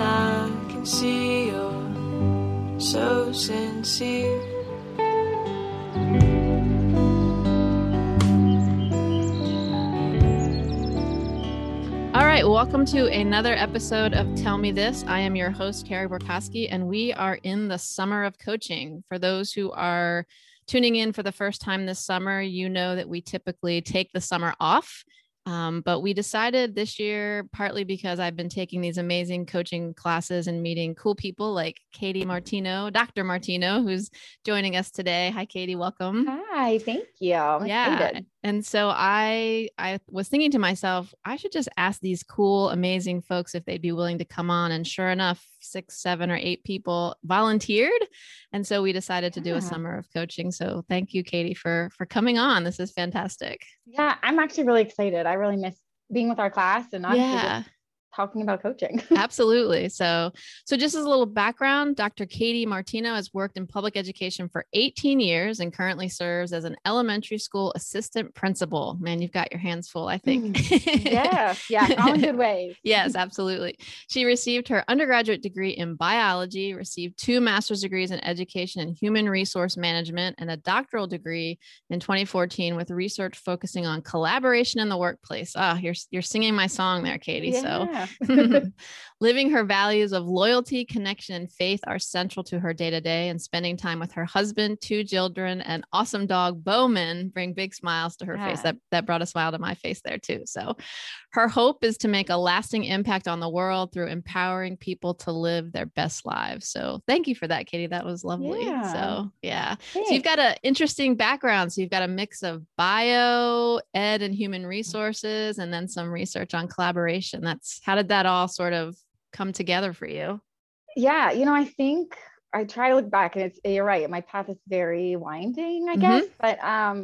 I can see your so sincere. All right, welcome to another episode of Tell Me This. I am your host, Carey Borkoski, and we are in the summer of coaching. For those who are tuning in for the first time this summer, you know that we typically take the summer off. But we decided this year, partly because I've been taking these amazing coaching classes and meeting cool people like Catie Martino, Dr. Martino, who's joining us today. Hi, Catie. Welcome. Hi. Thank you. Yeah. And so I was thinking to myself, I should just ask these cool, amazing folks if they'd be willing to come on. And sure enough, 6, 7, or 8 people volunteered. And so we decided to do a summer of coaching. So thank you, Catie, for coming on. This is fantastic. Yeah, I'm actually really excited. I really miss being with our class and not talking about coaching. Absolutely. So just as a little background, Dr. Catie Martino has worked in public education for 18 years and currently serves as an elementary school assistant principal. Man, you've got your hands full, I think. Yeah, all in good ways. Yes, absolutely. She received her undergraduate degree in biology, received 2 master's degrees in education and human resource management, and a doctoral degree in 2014 with research focusing on collaboration in the workplace. You're singing my song there, Catie. Yeah. So living her values of loyalty, connection, and faith are central to her day-to-day, and spending time with her husband, 2 children, and awesome dog Bowman bring big smiles to her face. That brought a smile to my face there too. So her hope is to make a lasting impact on the world through empowering people to live their best lives. So thank you for that, Catie. That was lovely. Yeah. So yeah. Thanks. So you've got an interesting background. So you've got a mix of bio, ed, and human resources, and then some research on collaboration. How did that all sort of come together for you? Yeah. I think I try to look back and you're right. My path is very winding, I guess, but I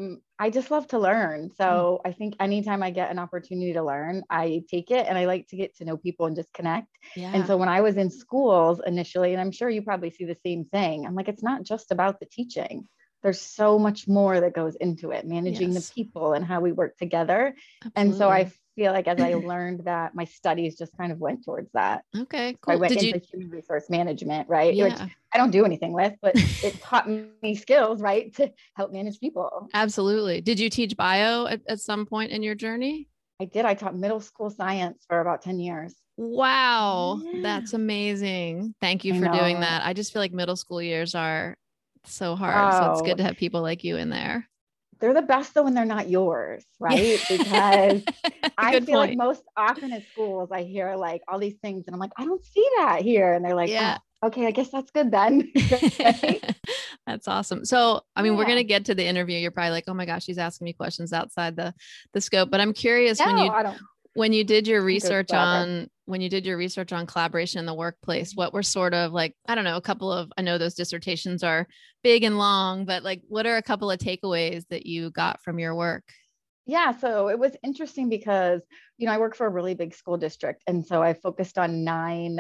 just love to learn. So I think anytime I get an opportunity to learn, I take it, and I like to get to know people and just connect. Yeah. And so when I was in schools initially, and I'm sure you probably see the same thing, I'm like, it's not just about the teaching. There's so much more that goes into it, managing the people and how we work together. Absolutely. And so I feel like as I learned that, my studies just kind of went towards that. Okay, cool. So I went into human resource management, right? Yeah. Which I don't do anything with, but it taught me skills, right? To help manage people. Absolutely. Did you teach bio at some point in your journey? I did. I taught middle school science for about 10 years. Wow. Yeah. That's amazing. Thank you for doing that. I just feel like middle school years are so hard. So it's good to have people like you in there. They're the best though when they're not yours, right? Because I feel like most often at schools I hear like all these things and I'm like, I don't see that here. And they're like, okay, I guess that's good then. That's awesome. So, I mean, we're going to get to the interview. You're probably like, oh my gosh, she's asking me questions outside the scope, but I'm curious when you did your research on collaboration in the workplace, what were sort of like, I don't know, I know those dissertations are big and long, but like, what are a couple of takeaways that you got from your work? Yeah. So it was interesting because, I work for a really big school district. And so I focused on 9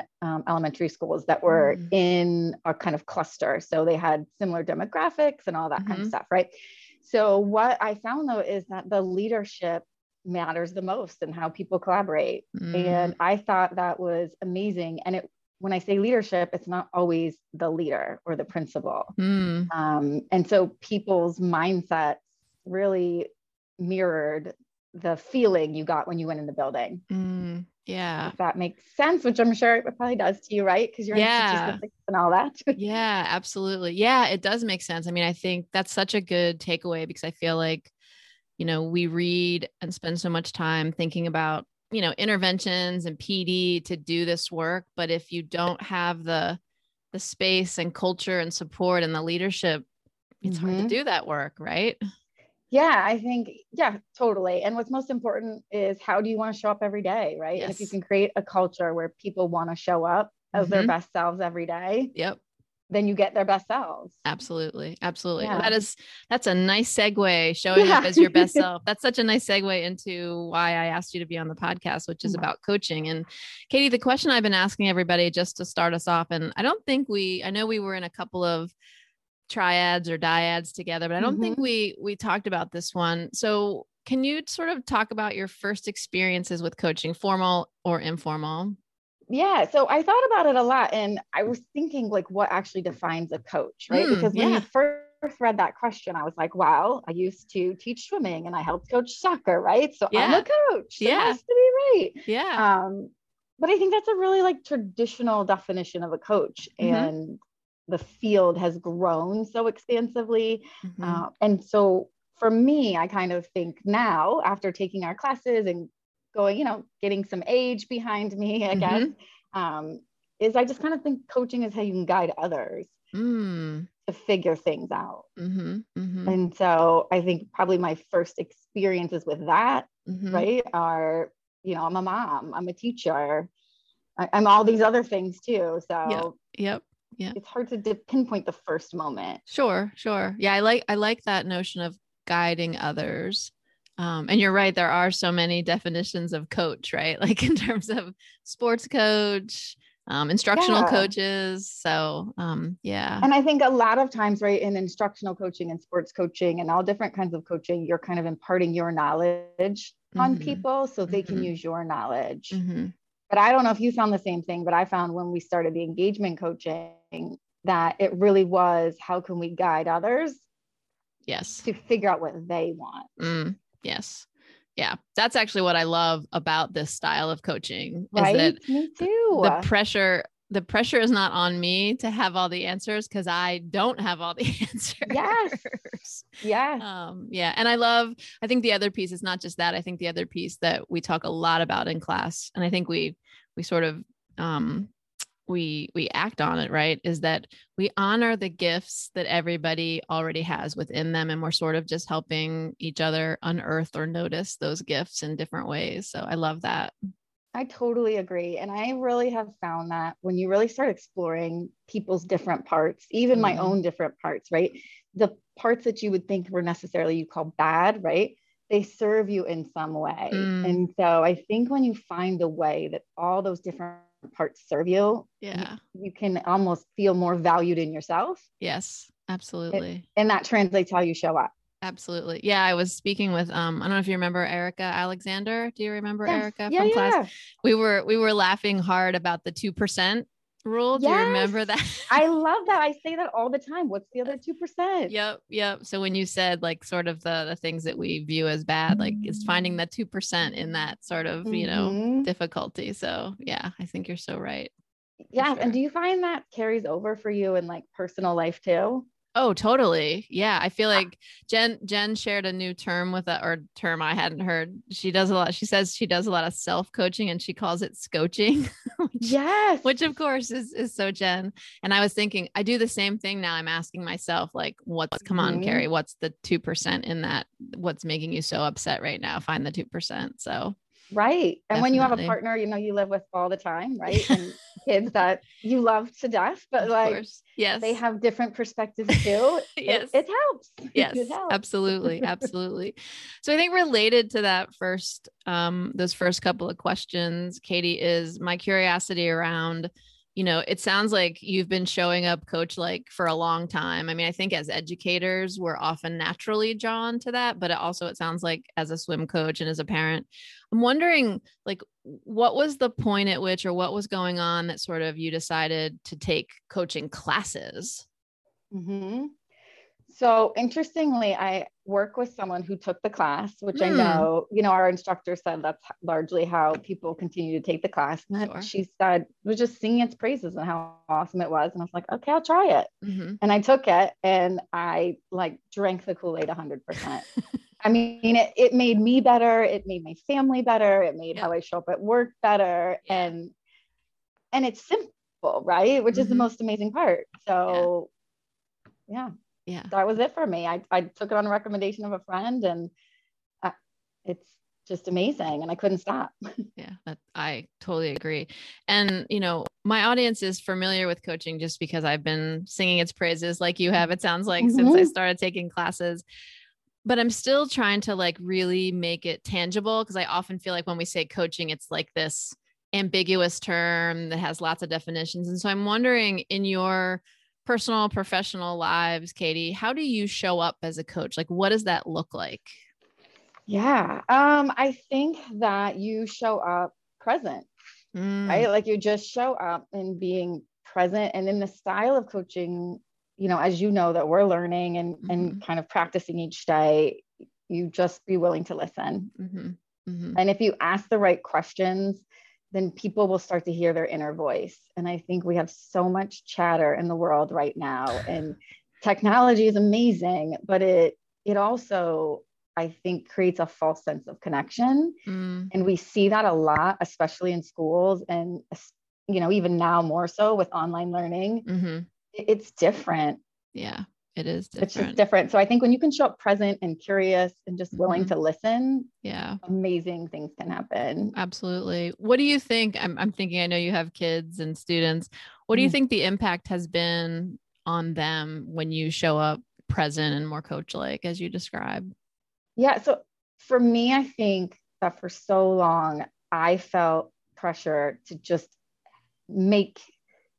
elementary schools that were in a kind of cluster. So they had similar demographics and all that kind of stuff. Right. So what I found though, is that the leadership matters the most and how people collaborate. And I thought that was amazing. And when I say leadership, it's not always the leader or the principal. And so people's mindsets really mirrored the feeling you got when you went in the building. Yeah. If that makes sense, which I'm sure it probably does to you, right? Because you're in statistics and all that. Yeah, absolutely. Yeah, it does make sense. I mean, I think that's such a good takeaway, because I feel like, you know, we read and spend so much time thinking about, you know, interventions and PD to do this work. But if you don't have the space and culture and support and the leadership, it's hard to do that work, right? Yeah, I think, yeah, totally. And what's most important is, how do you want to show up every day, right? Yes. And if you can create a culture where people want to show up as their best selves every day, then you get their best selves. Absolutely. Absolutely. Yeah. That's a nice segue, showing up as your best self. That's such a nice segue into why I asked you to be on the podcast, which is about coaching. And Catie, the question I've been asking everybody just to start us off, and I don't think I know we were in a couple of triads or dyads together, but I don't think we talked about this one. So can you sort of talk about your first experiences with coaching, formal or informal? Yeah. So I thought about it a lot, and I was thinking, like, what actually defines a coach, right? Because when you first read that question, I was like, wow, I used to teach swimming and I helped coach soccer, right? So I'm a coach. It has to be right. Yeah. But I think that's a really like traditional definition of a coach, and the field has grown so extensively. And so for me, I kind of think now, after taking our classes and going, you know, getting some age behind me, I guess, is I just kind of think coaching is how you can guide others to figure things out. And so I think probably my first experiences with that, right, are, you know, I'm a mom, I'm a teacher, I'm all these other things too. So yeah, it's hard to pinpoint the first moment. Sure. Yeah. I like that notion of guiding others. And you're right. There are so many definitions of coach, right? Like in terms of sports coach, instructional coaches. So, yeah. And I think a lot of times, right, in instructional coaching and sports coaching and all different kinds of coaching, you're kind of imparting your knowledge on people so they can use your knowledge. But I don't know if you found the same thing, but I found when we started the engagement coaching that it really was, how can we guide others? Yes. To figure out what they want. Yes. Yeah. That's actually what I love about this style of coaching. Right? Is that me too. The pressure is not on me to have all the answers, because I don't have all the answers. Yes. Yeah. And I think the other piece is not just that. I think the other piece that we talk a lot about in class, and I think we sort of, we act on it, right, is that we honor the gifts that everybody already has within them. And we're sort of just helping each other unearth or notice those gifts in different ways. So I love that. I totally agree. And I really have found that when you really start exploring people's different parts, even my own different parts, right? The parts that you would think were necessarily you call bad, right? They serve you in some way. And so I think when you find the way that all those different parts serve you, you can almost feel more valued in yourself. Yes, absolutely. And that translates how you show up. Absolutely. Yeah. I was speaking with, I don't know if you remember Erica Alexander. Do you remember Erica from class? We were laughing hard about the 2% rule. Do you remember that? I love that. I say that all the time. What's the other 2%? Yep. So when you said like sort of the things that we view as bad, like it's finding that 2% in that sort of, you know, difficulty. So yeah, I think you're so right. Yeah. Sure. And do you find that carries over for you in like personal life too? Oh, totally. Yeah. I feel like Jen shared a new term term I hadn't heard. She says she does a lot of self-coaching, and she calls it scoaching, which of course is so Jen. And I was thinking, I do the same thing now. I'm asking myself, like, come on, Carey, what's the 2% in that? What's making you so upset right now? Find the 2%. So. Right. And when you have a partner, you know, you live with all the time, right? And kids that you love to death, but like, they have different perspectives too. It helps. Yes, it helps. Absolutely. Absolutely. So I think related to that first, those first couple of questions, Catie, is my curiosity around, you know, it sounds like you've been showing up coach-like for a long time. I mean, I think as educators, we're often naturally drawn to that, but it sounds like as a swim coach and as a parent, I'm wondering, like, what was the point at which, or what was going on that sort of you decided to take coaching classes? So interestingly, I work with someone who took the class, which I know, you know, our instructor said that's largely how people continue to take the class. And that she said, was just singing its praises and how awesome it was. And I was like, okay, I'll try it. Mm-hmm. And I took it and I like drank the Kool-Aid 100%. I mean, it made me better. It made my family better. It made how I show up at work better. Yeah. And it's simple, right? Which is the most amazing part. So yeah, that was it for me. I took it on a recommendation of a friend, and it's just amazing. And I couldn't stop. Yeah, I totally agree. And, you know, my audience is familiar with coaching just because I've been singing its praises like you have, it sounds like, since I started taking classes. But I'm still trying to like really make it tangible, because I often feel like when we say coaching, it's like this ambiguous term that has lots of definitions. And so I'm wondering, in your personal, professional lives, Catie, how do you show up as a coach? Like, what does that look like? Yeah. I think that you show up present, right? Like you just show up and being present. And in the style of coaching, you know, as you know, that we're learning and kind of practicing each day, you just be willing to listen. And if you ask the right questions, then people will start to hear their inner voice. And I think we have so much chatter in the world right now, and technology is amazing, but it also, I think, creates a false sense of connection. And we see that a lot, especially in schools, and, you know, even now more so with online learning. It's different. Yeah, it is different. It's just different. So I think when you can show up present and curious and just willing to listen, amazing things can happen. Absolutely. What do you think? I'm thinking, I know you have kids and students. What do you think the impact has been on them when you show up present and more coach-like as you describe? Yeah. So for me, I think that for so long, I felt pressure to just make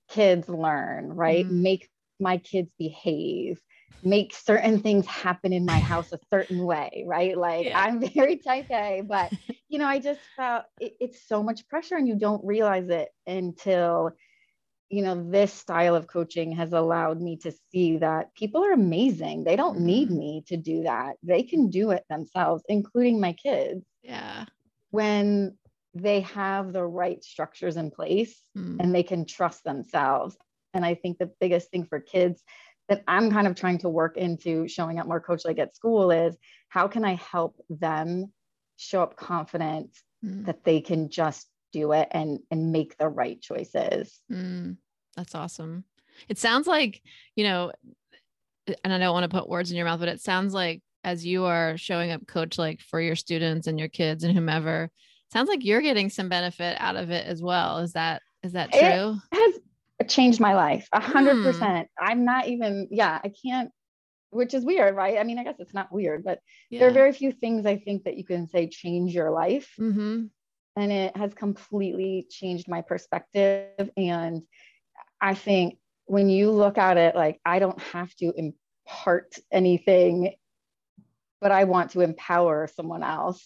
kids learn, right? Make my kids behave, make certain things happen in my house a certain way, right? Like I'm very type A, but you know, I just felt it's so much pressure, and you don't realize it until, you know, this style of coaching has allowed me to see that people are amazing. They don't need me to do that. They can do it themselves, including my kids. Yeah. When they have the right structures in place and they can trust themselves. And I think the biggest thing for kids that I'm kind of trying to work into showing up more coach-like at school is, how can I help them show up confident that they can just do it and make the right choices. That's awesome. It sounds like, you know, and I don't want to put words in your mouth, but it sounds like as you are showing up coach-like for your students and your kids and whomever, sounds like you're getting some benefit out of it as well. Is that true? It has changed my life 100%. I'm not even, I can't, which is weird, right? I mean, I guess it's not weird, but there are very few things I think that you can say change your life. And it has completely changed my perspective. And I think when you look at it, like, I don't have to impart anything, but I want to empower someone else.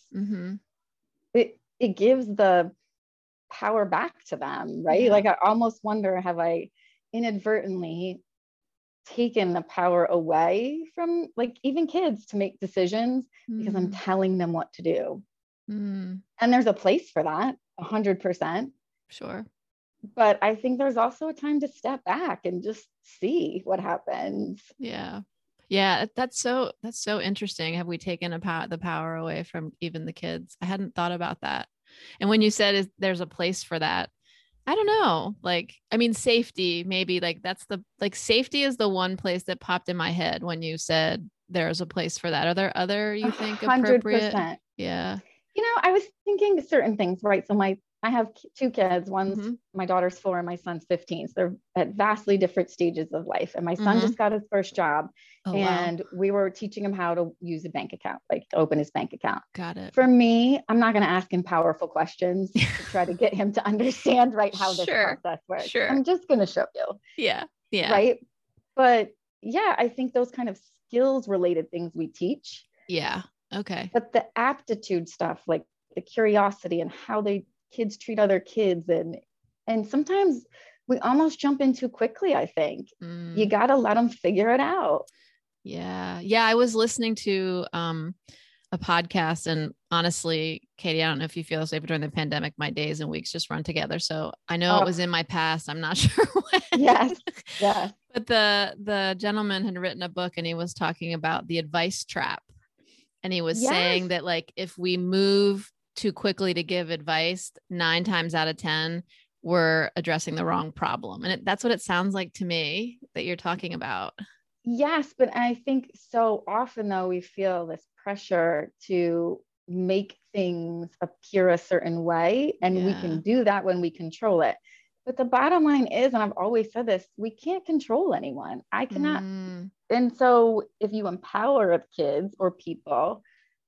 It gives the power back to them, right? Like, I almost wonder, have I inadvertently taken the power away from, like, even kids to make decisions because I'm telling them what to do? And there's a place for that, 100%. Sure. But I think there's also a time to step back and just see what happens. Yeah. Yeah. That's so interesting. Have we taken the power away from even the kids? I hadn't thought about that. And when you said there's a place for that, I don't know. Like, I mean, safety, maybe, like, that's safety is the one place that popped in my head when you said there's a place for that. Are there other, you think, 100%. Appropriate? Yeah. You know, I was thinking certain things, right? So I have two kids. One's my daughter's 4 and my son's 15. So they're at vastly different stages of life. And my son just got his first job, and we were teaching him how to use a bank account, like to open his bank account. Got it. For me, I'm not going to ask him powerful questions to try to get him to understand, right, how this process works. Sure. I'm just going to show you. Yeah. Yeah. Right. But yeah, I think those kind of skills related things we teach. Yeah. Okay. But the aptitude stuff, like the curiosity and how kids treat other kids. And sometimes we almost jump in too quickly, I think. You got to let them figure it out. Yeah. Yeah. I was listening to a podcast, and honestly, Catie, I don't know if you feel this way, but during the pandemic, my days and weeks just run together. So I know it was in my past. I'm not sure when. Yes. Yeah. But the gentleman had written a book, and he was talking about the advice trap. And he was saying that, like, if we move too quickly to give advice, 9 times out of 10, we're addressing the wrong problem. And that's what it sounds like to me that you're talking about. Yes. But I think so often though, we feel this pressure to make things appear a certain way. And we can do that when we control it. But the bottom line is, and I've always said this, we can't control anyone. I cannot. And so if you empower kids or people,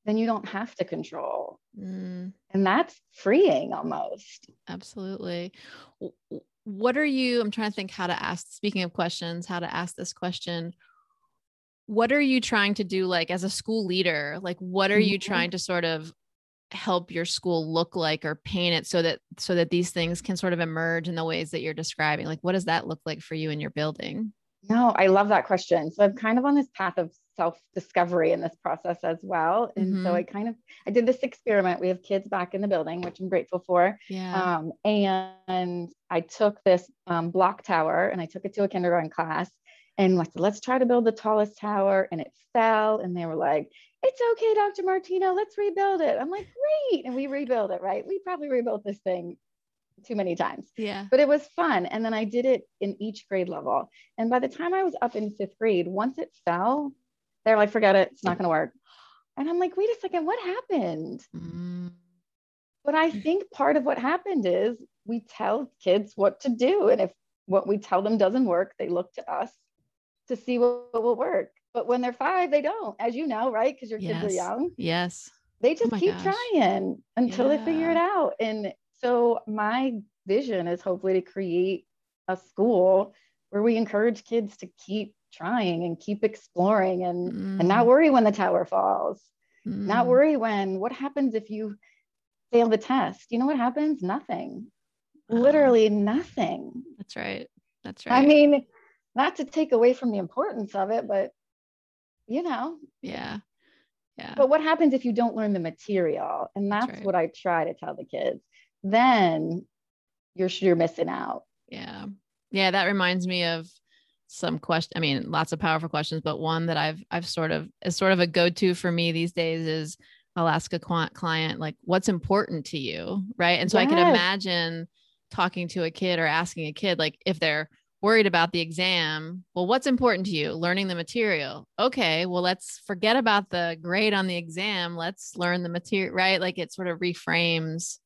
then you don't have to control. And that's freeing almost. Absolutely. What are you, I'm trying to think how to ask, speaking of questions, how to ask this question. What are you trying to do? Like as a school leader, like what are you trying to sort of help your school look like or paint it so that these things can sort of emerge in the ways that you're describing? Like, what does that look like for you in your building? No, I love that question. So I'm kind of on this path of self-discovery in this process as well. And so I did this experiment. We have kids back in the building, which I'm grateful for. Yeah. And I took this block tower and I took it to a kindergarten class and like, let's try to build the tallest tower. And it fell. And they were like, it's okay, Dr. Martino, let's rebuild it. I'm like, great. And we rebuild it, right? We probably rebuilt this thing too many times. Yeah. But it was fun. And then I did it in each grade level. And by the time I was up in 5th grade, once it fell, they're like, forget it. It's not going to work. And I'm like, wait a second, what happened? But I think part of what happened is we tell kids what to do. And if what we tell them doesn't work, they look to us to see what will work. But when they're 5, they don't, as you know, right? Because your kids are young. Yes. They just keep trying until they figure it out. And so my vision is hopefully to create a school where we encourage kids to keep trying and keep exploring and not worry when the tower falls, not worry when, what happens if you fail the test? You know what happens? Nothing, literally nothing. That's right. That's right. I mean, not to take away from the importance of it, but you know, yeah. But what happens if you don't learn the material? And that's right. What I try to tell the kids. Then you're missing out. Yeah. Yeah. That reminds me of some question. I mean, lots of powerful questions, but one that I've sort of a go-to for me these days is I'll ask a client, like, what's important to you? Right. And so I can imagine talking to a kid or asking a kid, like if they're worried about the exam, well, what's important to you? Learning the material. Okay. Well, let's forget about the grade on the exam. Let's learn the material, right? Like it sort of reframes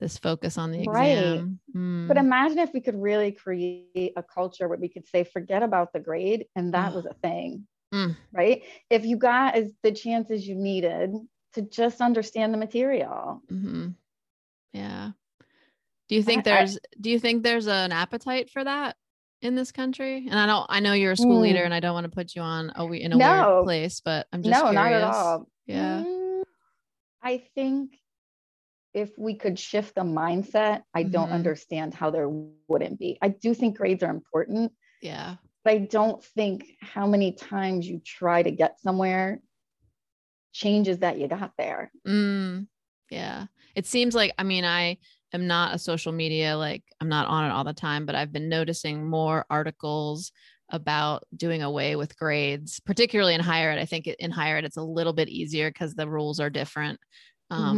this focus on the exam. Right. But imagine if we could really create a culture where we could say, forget about the grade. And that was a thing, right? If you got the chances you needed to just understand the material. Yeah. Do you think there's an appetite for that in this country? And I know you're a school leader and I don't want to put you on a weird place, but I'm just curious. Not at all. Yeah. I think if we could shift the mindset, I don't understand how there wouldn't be. I do think grades are important. Yeah. But I don't think how many times you try to get somewhere changes that you got there. Yeah. It seems like, I mean, I am not a social media, like I'm not on it all the time, but I've been noticing more articles about doing away with grades, particularly in higher ed. I think in higher ed, it's a little bit easier because the rules are different.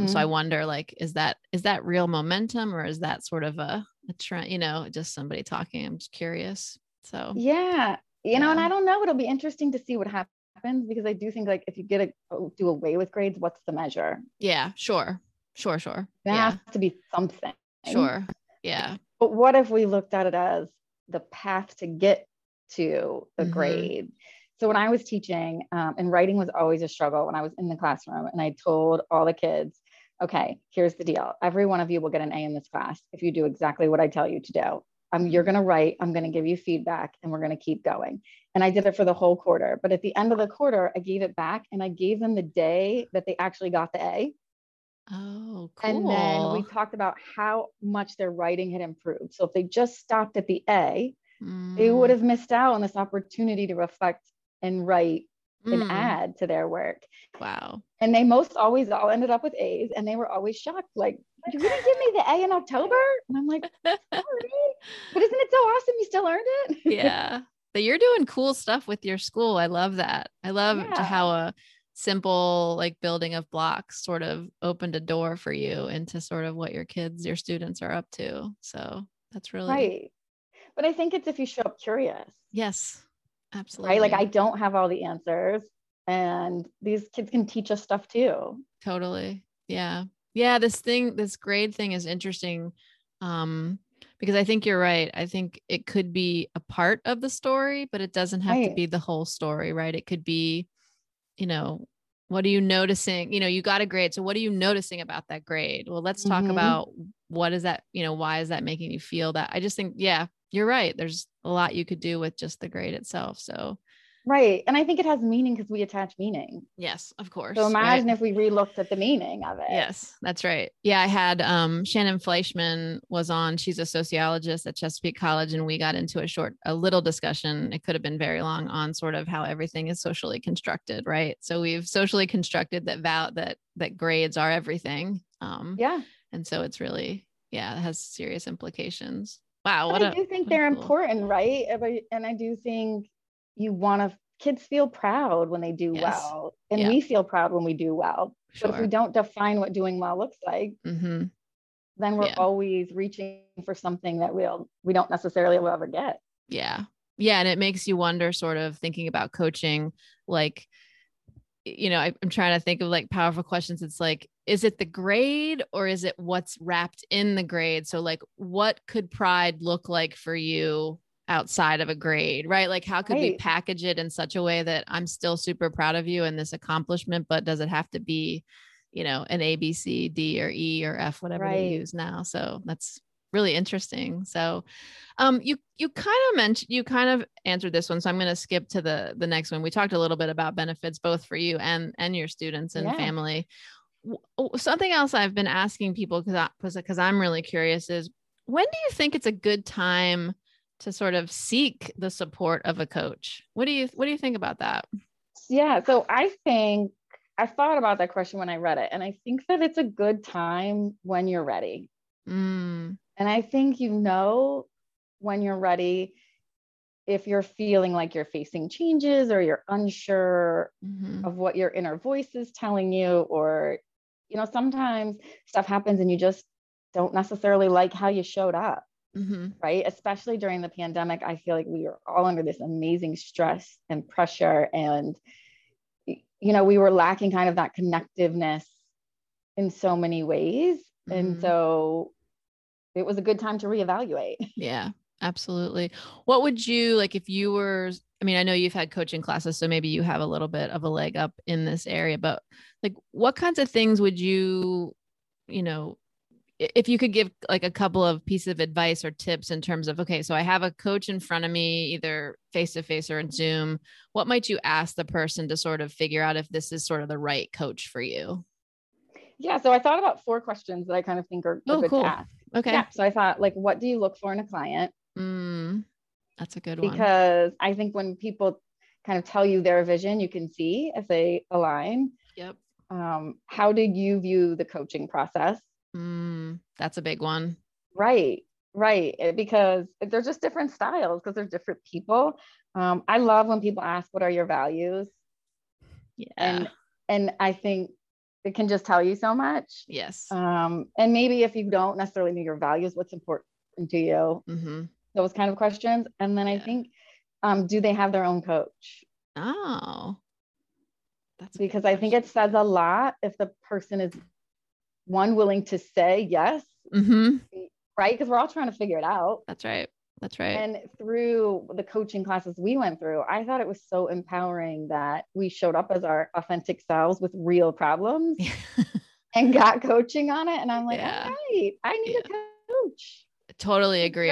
So I wonder, like, is that real momentum or is that sort of a trend, you know, just somebody talking? I'm just curious. So, you know, and I don't know, it'll be interesting to see what happens because I do think like, if you do away with grades, what's the measure? Yeah, sure. There has to be something. Sure. Yeah. But what if we looked at it as the path to get to the grade? So when I was teaching, and writing was always a struggle when I was in the classroom, and I told all the kids, okay, here's the deal. Every one of you will get an A in this class if you do exactly what I tell you to do. You're going to write, I'm going to give you feedback, and we're going to keep going. And I did it for the whole quarter. But at the end of the quarter, I gave it back and I gave them the day that they actually got the A. Oh, cool. And then we talked about how much their writing had improved. So if they just stopped at the A, they would have missed out on this opportunity to reflect and write an ad to their work. Wow. And they most always all ended up with A's, and they were always shocked, like, you didn't give me the A in October? And I'm like, sorry, but isn't it so awesome? You still earned it. Yeah. But you're doing cool stuff with your school. I love that. I love how a simple, like, building of blocks sort of opened a door for you into sort of what your kids, your students are up to. So that's really right. But I think it's if you show up curious. Yes, absolutely. Right? Like, I don't have all the answers, and these kids can teach us stuff too. Totally. Yeah. Yeah. This grade thing is interesting. Because I think you're right. I think it could be a part of the story, but it doesn't have to be the whole story, right? It could be, you know, what are you noticing? You know, you got a grade. So what are you noticing about that grade? Well, let's talk about what is that, you know, why is that making you feel that? I just think, yeah, you're right. There's a lot you could do with just the grade itself. So. Right. And I think it has meaning because we attach meaning. Yes, of course. So imagine if we relooked at the meaning of it. Yes, that's right. Yeah. I had Shannon Fleischman was on. She's a sociologist at Chesapeake College. And we got into a little discussion. It could have been very long on sort of how everything is socially constructed. Right. So we've socially constructed that grades are everything. Yeah. And so it's really, it has serious implications. Wow. But I do think they're important. Right. And I do think, you want to, kids feel proud when they do well. And we feel proud when we do well. Sure. But if we don't define what doing well looks like, then we're always reaching for something that we don't necessarily will ever get. Yeah. Yeah. And it makes you wonder, sort of thinking about coaching, like, you know, I'm trying to think of like powerful questions. It's like, is it the grade or is it what's wrapped in the grade? So like, what could pride look like for you outside of a grade, right? Like how could we package it in such a way that I'm still super proud of you and this accomplishment, but does it have to be, you know, an A, B, C, D or E or F, whatever they use now. So that's really interesting. So, you kind of answered this one. So I'm going to skip to the next one. We talked a little bit about benefits, both for you and your students and family. Something else I've been asking people because I'm really curious is, when do you think it's a good time to sort of seek the support of a coach? What do you think about that? Yeah. So I think I thought about that question when I read it, and I think that it's a good time when you're ready. And I think, you know, when you're ready, if you're feeling like you're facing changes or you're unsure of what your inner voice is telling you, or, you know, sometimes stuff happens and you just don't necessarily like how you showed up. Right. Especially during the pandemic, I feel like we were all under this amazing stress and pressure. And, you know, we were lacking kind of that connectiveness in so many ways. And so it was a good time to reevaluate. Yeah, absolutely. What would you like if you were, I mean, I know you've had coaching classes, so maybe you have a little bit of a leg up in this area, but like what kinds of things would you know, if you could give like a couple of pieces of advice or tips in terms of, okay, so I have a coach in front of me, either face-to-face or in Zoom, what might you ask the person to sort of figure out if this is sort of the right coach for you? Yeah. So I thought about 4 questions that I kind of think are good to ask. Okay. Yeah, so I thought like, what do you look for in a client? That's a good one. Because I think when people kind of tell you their vision, you can see if they align. Yep. How do you view the coaching process? That's a big one. Right. Because they're just different styles because they're different people. I love when people ask, what are your values? Yeah. And I think it can just tell you so much. Yes. And maybe if you don't necessarily know your values, what's important to you, those kind of questions. And then I think, do they have their own coach? Oh, that's because I think it says a lot if the person is willing to say yes, right? Because we're all trying to figure it out. That's right. And through the coaching classes we went through, I thought it was so empowering that we showed up as our authentic selves with real problems and got coaching on it. And I'm like, all right, I need a coach. I totally agree.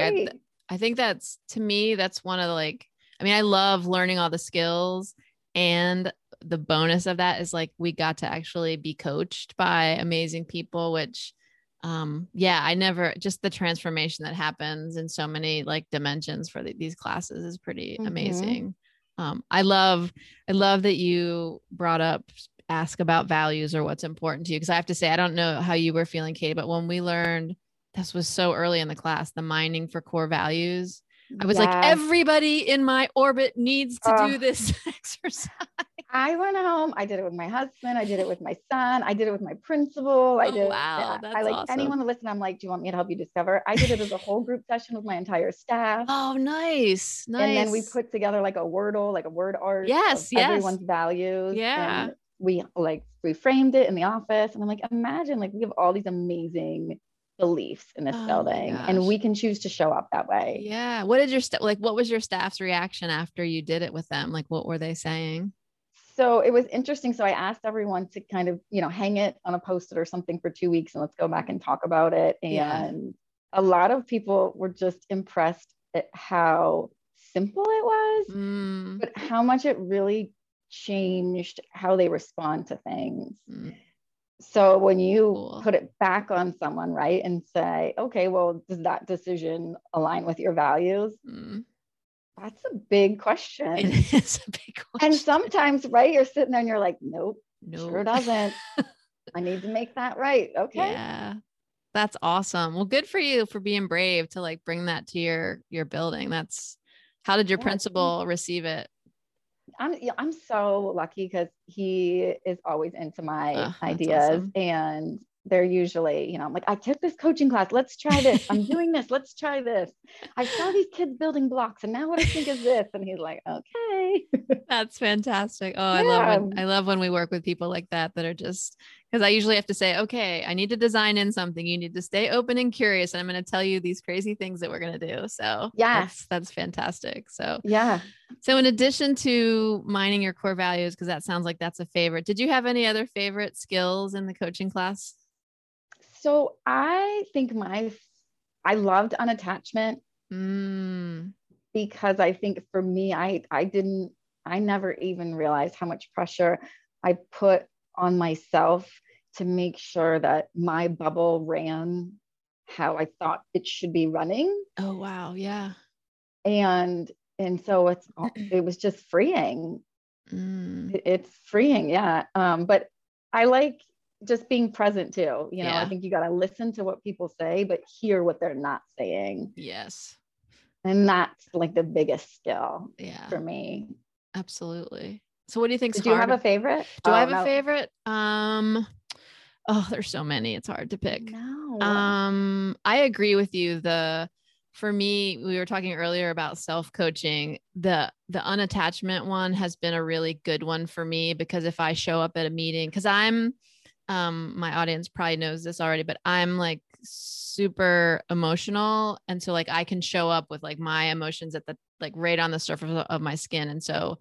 I think that's, to me, that's one of the, like, I mean, I love learning all the skills, and the bonus of that is like, we got to actually be coached by amazing people, which, I never, just the transformation that happens in so many like dimensions for these classes is pretty amazing. I love that you brought up ask about values or what's important to you. Cause I have to say, I don't know how you were feeling, Catie, but when we learned, this was so early in the class, the mining for core values, I was like, everybody in my orbit needs to do this exercise. I went home. I did it with my husband. I did it with my son. I did it with my principal. That's awesome. Anyone that listens, I'm like, do you want me to help you discover? I did it as a whole group session with my entire staff. Oh, nice. Nice. And then we put together like a Wordle, like a word art. Yes. Everyone's values. Yeah. And we like reframed it in the office. And I'm like, imagine like we have all these amazing beliefs in this building and we can choose to show up that way. Yeah. What did your what was your staff's reaction after you did it with them? Like, what were they saying? So it was interesting. So I asked everyone to kind of, hang it on a post-it or something for 2 weeks and let's go back and talk about it. And a lot of people were just impressed at how simple it was, but how much it really changed how they respond to things. So when you put it back on someone, right, and say, okay, well, does that decision align with your values? That's a big question. It is a big question. And sometimes, right, you're sitting there and you're like, nope. Sure doesn't. I need to make that right. Okay. Yeah. That's awesome. Well, good for you for being brave to like bring that to your building. How did your principal receive it? I'm so lucky because he is always into my ideas. Awesome. And they're usually, I'm like, I took this coaching class. Let's try this. I'm doing this. Let's try this. I saw these kids building blocks and now what I think is this. And he's like, okay. That's fantastic. Oh, yeah. I love when we work with people like that are just, because I usually have to say, okay, I need to design in something. You need to stay open and curious. And I'm going to tell you these crazy things that we're going to do. So that's fantastic. So yeah. So in addition to mining your core values, because that sounds like that's a favorite, did you have any other favorite skills in the coaching class? So I think I loved unattachment because I think for me, I never even realized how much pressure I put on myself to make sure that my bubble ran how I thought it should be running. Oh, wow. Yeah. And so it was just freeing. It's freeing. Yeah. But I like just being present too. I think you got to listen to what people say, but hear what they're not saying. Yes. And that's like the biggest skill for me. Absolutely. So what do you think? Do you have a favorite? Do I have a favorite? There's so many, it's hard to pick. No. I agree with you. For me, we were talking earlier about self-coaching. The unattachment one has been a really good one for me because if I show up at a meeting, cause I'm, my audience probably knows this already, but I'm like super emotional. And so like, I can show up with like my emotions at the, like right on the surface of my skin. And so,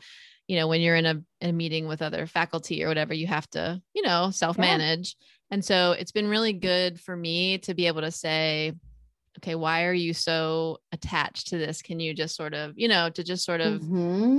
when you're in a meeting with other faculty or whatever, you have to, self-manage. Yeah. And so it's been really good for me to be able to say, okay, why are you so attached to this? Can you just sort of, to just sort of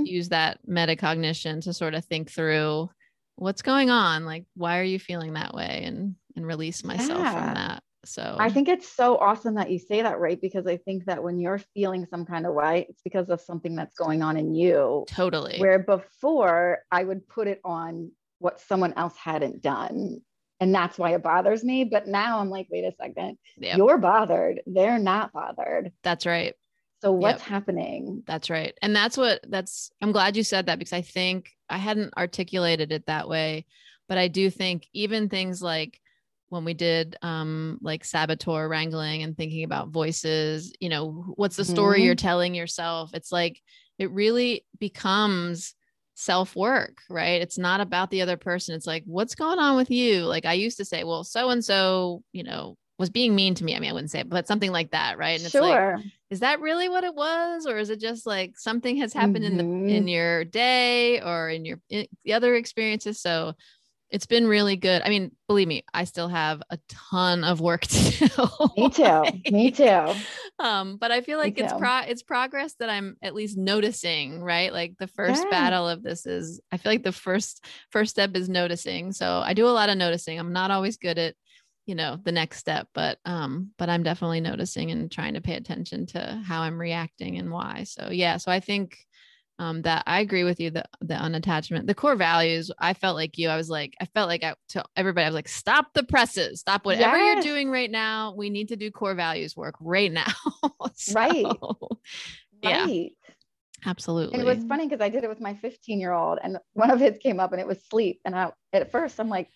use that metacognition to sort of think through what's going on? Like, why are you feeling that way? And release myself from that. So I think it's so awesome that you say that, right? Because I think that when you're feeling some kind of way, it's because of something that's going on in you. Totally. Where before I would put it on what someone else hadn't done. And that's why it bothers me. But now I'm like, wait a second, you're bothered. They're not bothered. That's right. So what's happening? That's right. And I'm glad you said that because I think I hadn't articulated it that way, but I do think even things like when we did like saboteur wrangling and thinking about voices, what's the story you're telling yourself? It's like, it really becomes self-work, right? It's not about the other person. It's like, what's going on with you? Like I used to say, well, so-and-so, was being mean to me. I mean, I wouldn't say it, but something like that. Right. And it's like, is that really what it was? Or is it just like something has happened in your day or in the other experiences? So it's been really good. I mean, believe me, I still have a ton of work to do. Me too. But I feel like it's progress that I'm at least noticing, right? Like the first battle of this is, I feel like the first step is noticing. So I do a lot of noticing. I'm not always good at, the next step, but I'm definitely noticing and trying to pay attention to how I'm reacting and why. So I think that I agree with you, the unattachment, the core values. I felt like you, I felt like to everybody, I was like, stop the presses, stop whatever you're doing right now. We need to do core values work right now. So, right. Absolutely. And it was funny because I did it with my 15-year-old and one of his came up and it was sleep. And I, at first I'm like,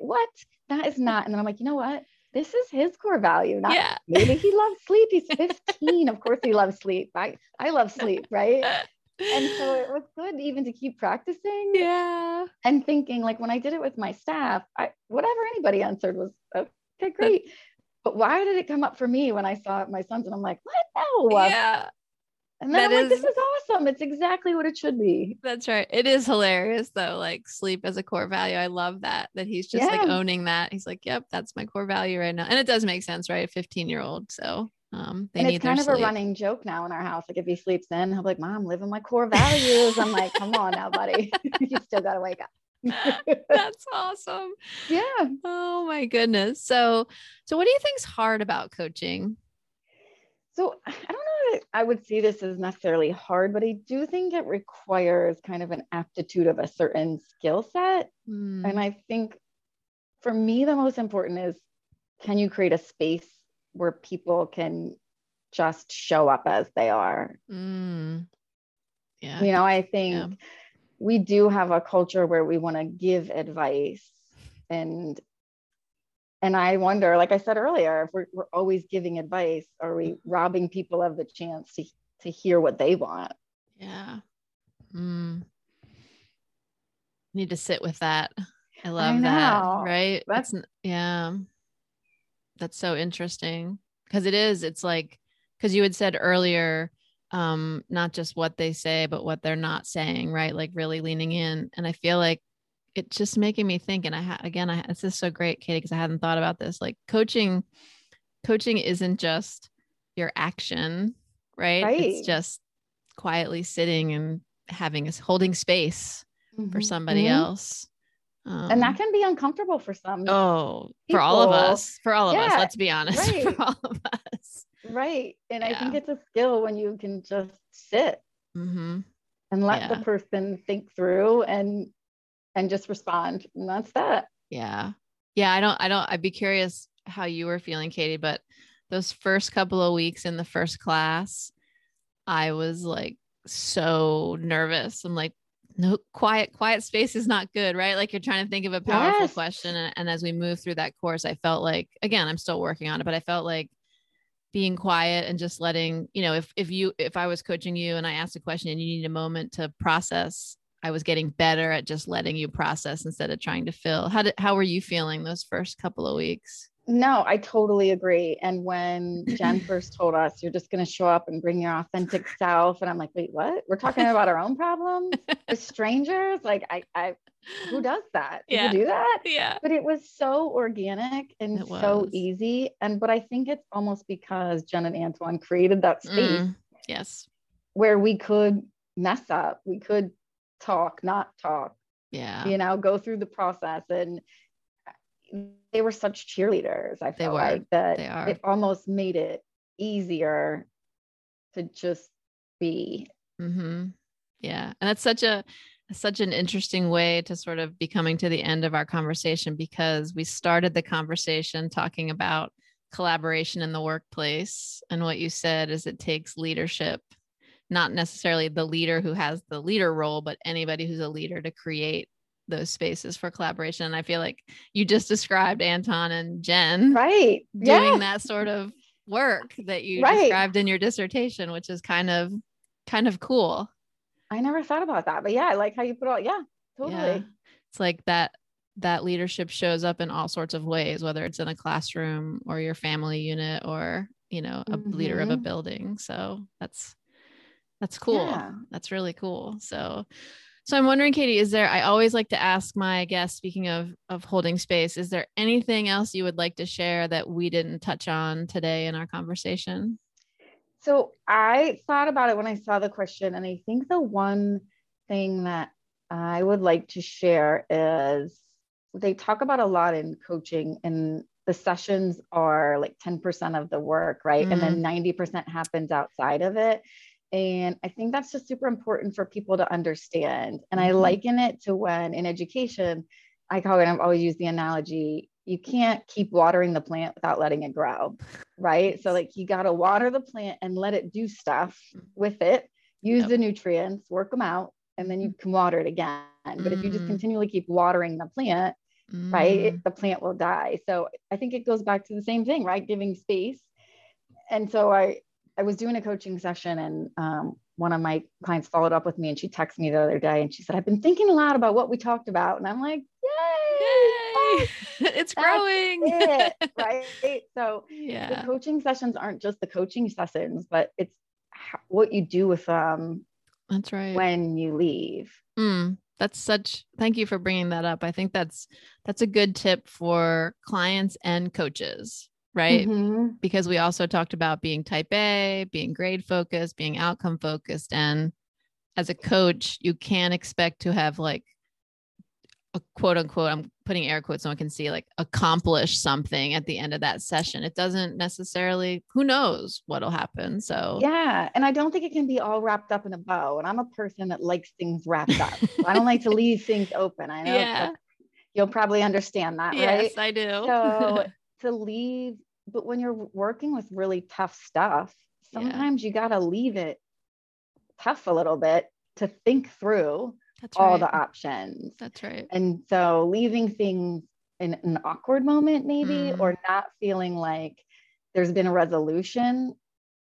what? That is not. And then I'm like, you know what? This is his core value. Maybe he loves sleep. He's 15. Of course he loves sleep. I love sleep. Right. And so it was good even to keep practicing. Yeah. And thinking, like, when I did it with my staff, whatever anybody answered was okay, great. But why did it come up for me when I saw my sons? And I'm like, what? No. Yeah. And then I'm like, this is awesome. It's exactly what it should be. That's right. It is hilarious though. Like sleep as a core value. I love that he's just like owning that. He's like, yep, that's my core value right now. And it does make sense, right? A 15-year-old. So, they and need it's kind of sleep. A running joke now in our house. Like if he sleeps in, he'll be like, Mom, living my core values. I'm like, come on now, buddy. You still got to wake up. That's awesome. Yeah. Oh my goodness. So what do you think's hard about coaching? So I don't know that I would see this as necessarily hard, but I do think it requires kind of an aptitude of a certain skill set. Mm. And I think for me, the most important is, can you create a space where people can just show up as they are? Mm. Yeah. You know, I think we do have a culture where we want to give advice and I wonder, like I said earlier, if we're always giving advice, are we robbing people of the chance to hear what they want? Yeah. Mm. Need to sit with that. I love that. Right. That's so interesting. Cause it's like, cause you had said earlier, not just what they say, but what they're not saying, right? Like really leaning in. And I feel like it's just making me think. And this is so great, Catie, because I hadn't thought about this. Like coaching isn't just your action, right? It's just quietly sitting and holding space for somebody else. And that can be uncomfortable for some. Oh, people. For all of us, for all of us, let's be honest, for all of us. Right. And I think it's a skill when you can just sit and let the person think through and just respond. And that's that. Yeah. Yeah. I'd be curious how you were feeling, Catie, but those first couple of weeks in the first class, I was like, so nervous. I'm like, no, quiet space is not good. Right. Like you're trying to think of a powerful question. And as we move through that course, I felt like, again, I'm still working on it, but I felt like being quiet and just letting, you know, if I was coaching you and I asked a question and you need a moment to process, I was getting better at just letting you process instead of trying to fill. How were you feeling those first couple of weeks? No, I totally agree. And when Jen first told us, you're just going to show up and bring your authentic self. And I'm like, wait, what? We're talking about our own problems with strangers. Like I who does that? Yeah. You do that? Yeah. But it was so organic and so easy. But I think it's almost because Jen and Antoine created that space where we could mess up. We could talk, not talk, you know, go through the process. And they were such cheerleaders. I felt like that it almost made it easier to just be. Mm-hmm. Yeah. And that's such an interesting way to sort of be coming to the end of our conversation, because we started the conversation talking about collaboration in the workplace. And what you said is it takes leadership, not necessarily the leader who has the leader role, but anybody who's a leader to create those spaces for collaboration. And I feel like you just described Anton and Jen, right, doing that sort of work that you described in your dissertation, which is kind of cool. I never thought about that, but I like how you put it all. Yeah, totally. Yeah. It's like that leadership shows up in all sorts of ways, whether it's in a classroom or your family unit or, you know, a leader of a building. So that's cool. Yeah. That's really cool. So I'm wondering, Catie, I always like to ask my guests, speaking of holding space, is there anything else you would like to share that we didn't touch on today in our conversation? So I thought about it when I saw the question, and I think the one thing that I would like to share is they talk about a lot in coaching, and the sessions are like 10% of the work, right? Mm-hmm. And then 90% happens outside of it. And I think that's just super important for people to understand. And I liken it to when in education, I call it, I've always used the analogy, you can't keep watering the plant without letting it grow, right? So like you got to water the plant and let it do stuff with it, use the nutrients, work them out, and then you can water it again. But if you just continually keep watering the plant, right, the plant will die. So I think it goes back to the same thing, right? Giving space. And so I was doing a coaching session and one of my clients followed up with me and she texted me the other day and she said, I've been thinking a lot about what we talked about. And I'm like, yay, it's growing. It, right. So the coaching sessions aren't just the coaching sessions, but it's what you do with them. That's right. When you leave. That's such, thank you for bringing that up. I think that's a good tip for clients and coaches, right? Mm-hmm. Because we also talked about being type A, being grade focused, being outcome focused. And as a coach, you can expect to have like a quote unquote, I'm putting air quotes so I can see, like accomplish something at the end of that session. It doesn't necessarily, who knows what'll happen. So yeah. And I don't think it can be all wrapped up in a bow. And I'm a person that likes things wrapped up. I don't like to leave things open. I know you'll probably understand that, right? Yes, I do. So to leave, but when you're working with really tough stuff, sometimes you got to leave it tough a little bit to think through the options. That's right. And so leaving things in an awkward moment, maybe, or not feeling like there's been a resolution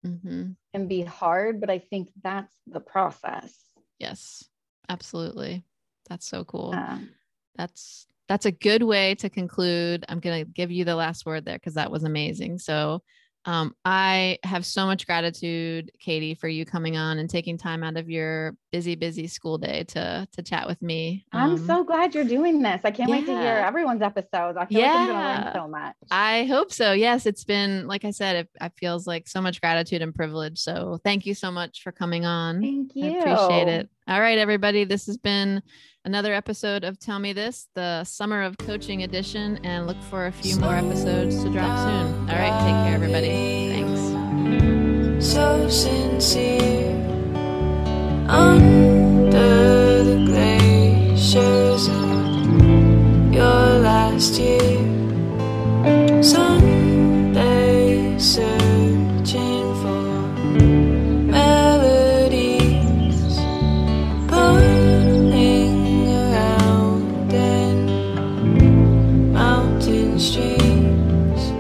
can be hard, but I think that's the process. Yes, absolutely. That's so cool. That's a good way to conclude. I'm going to give you the last word there because that was amazing. So I have so much gratitude, Catie, for you coming on and taking time out of your busy, busy school day to chat with me. I'm so glad you're doing this. I can't wait to hear everyone's episodes. I feel like I'm going to learn so much. I hope so. Yes. It's been, like I said, it feels like so much gratitude and privilege. So thank you so much for coming on. Thank you. I appreciate it. All right, everybody. This has been another episode of Tell Me This, the Summer of Coaching edition, and look for a few more episodes to drop soon. All right. Take care, everybody. Thanks. So sincere under the glaciers of your last year. Someday searching for streams,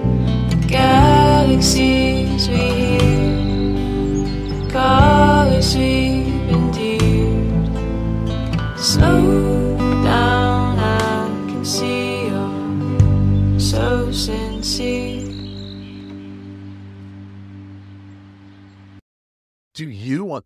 the galaxies we hear, the colors we've endeared. Slow down, I can see you're so sincere. Do you want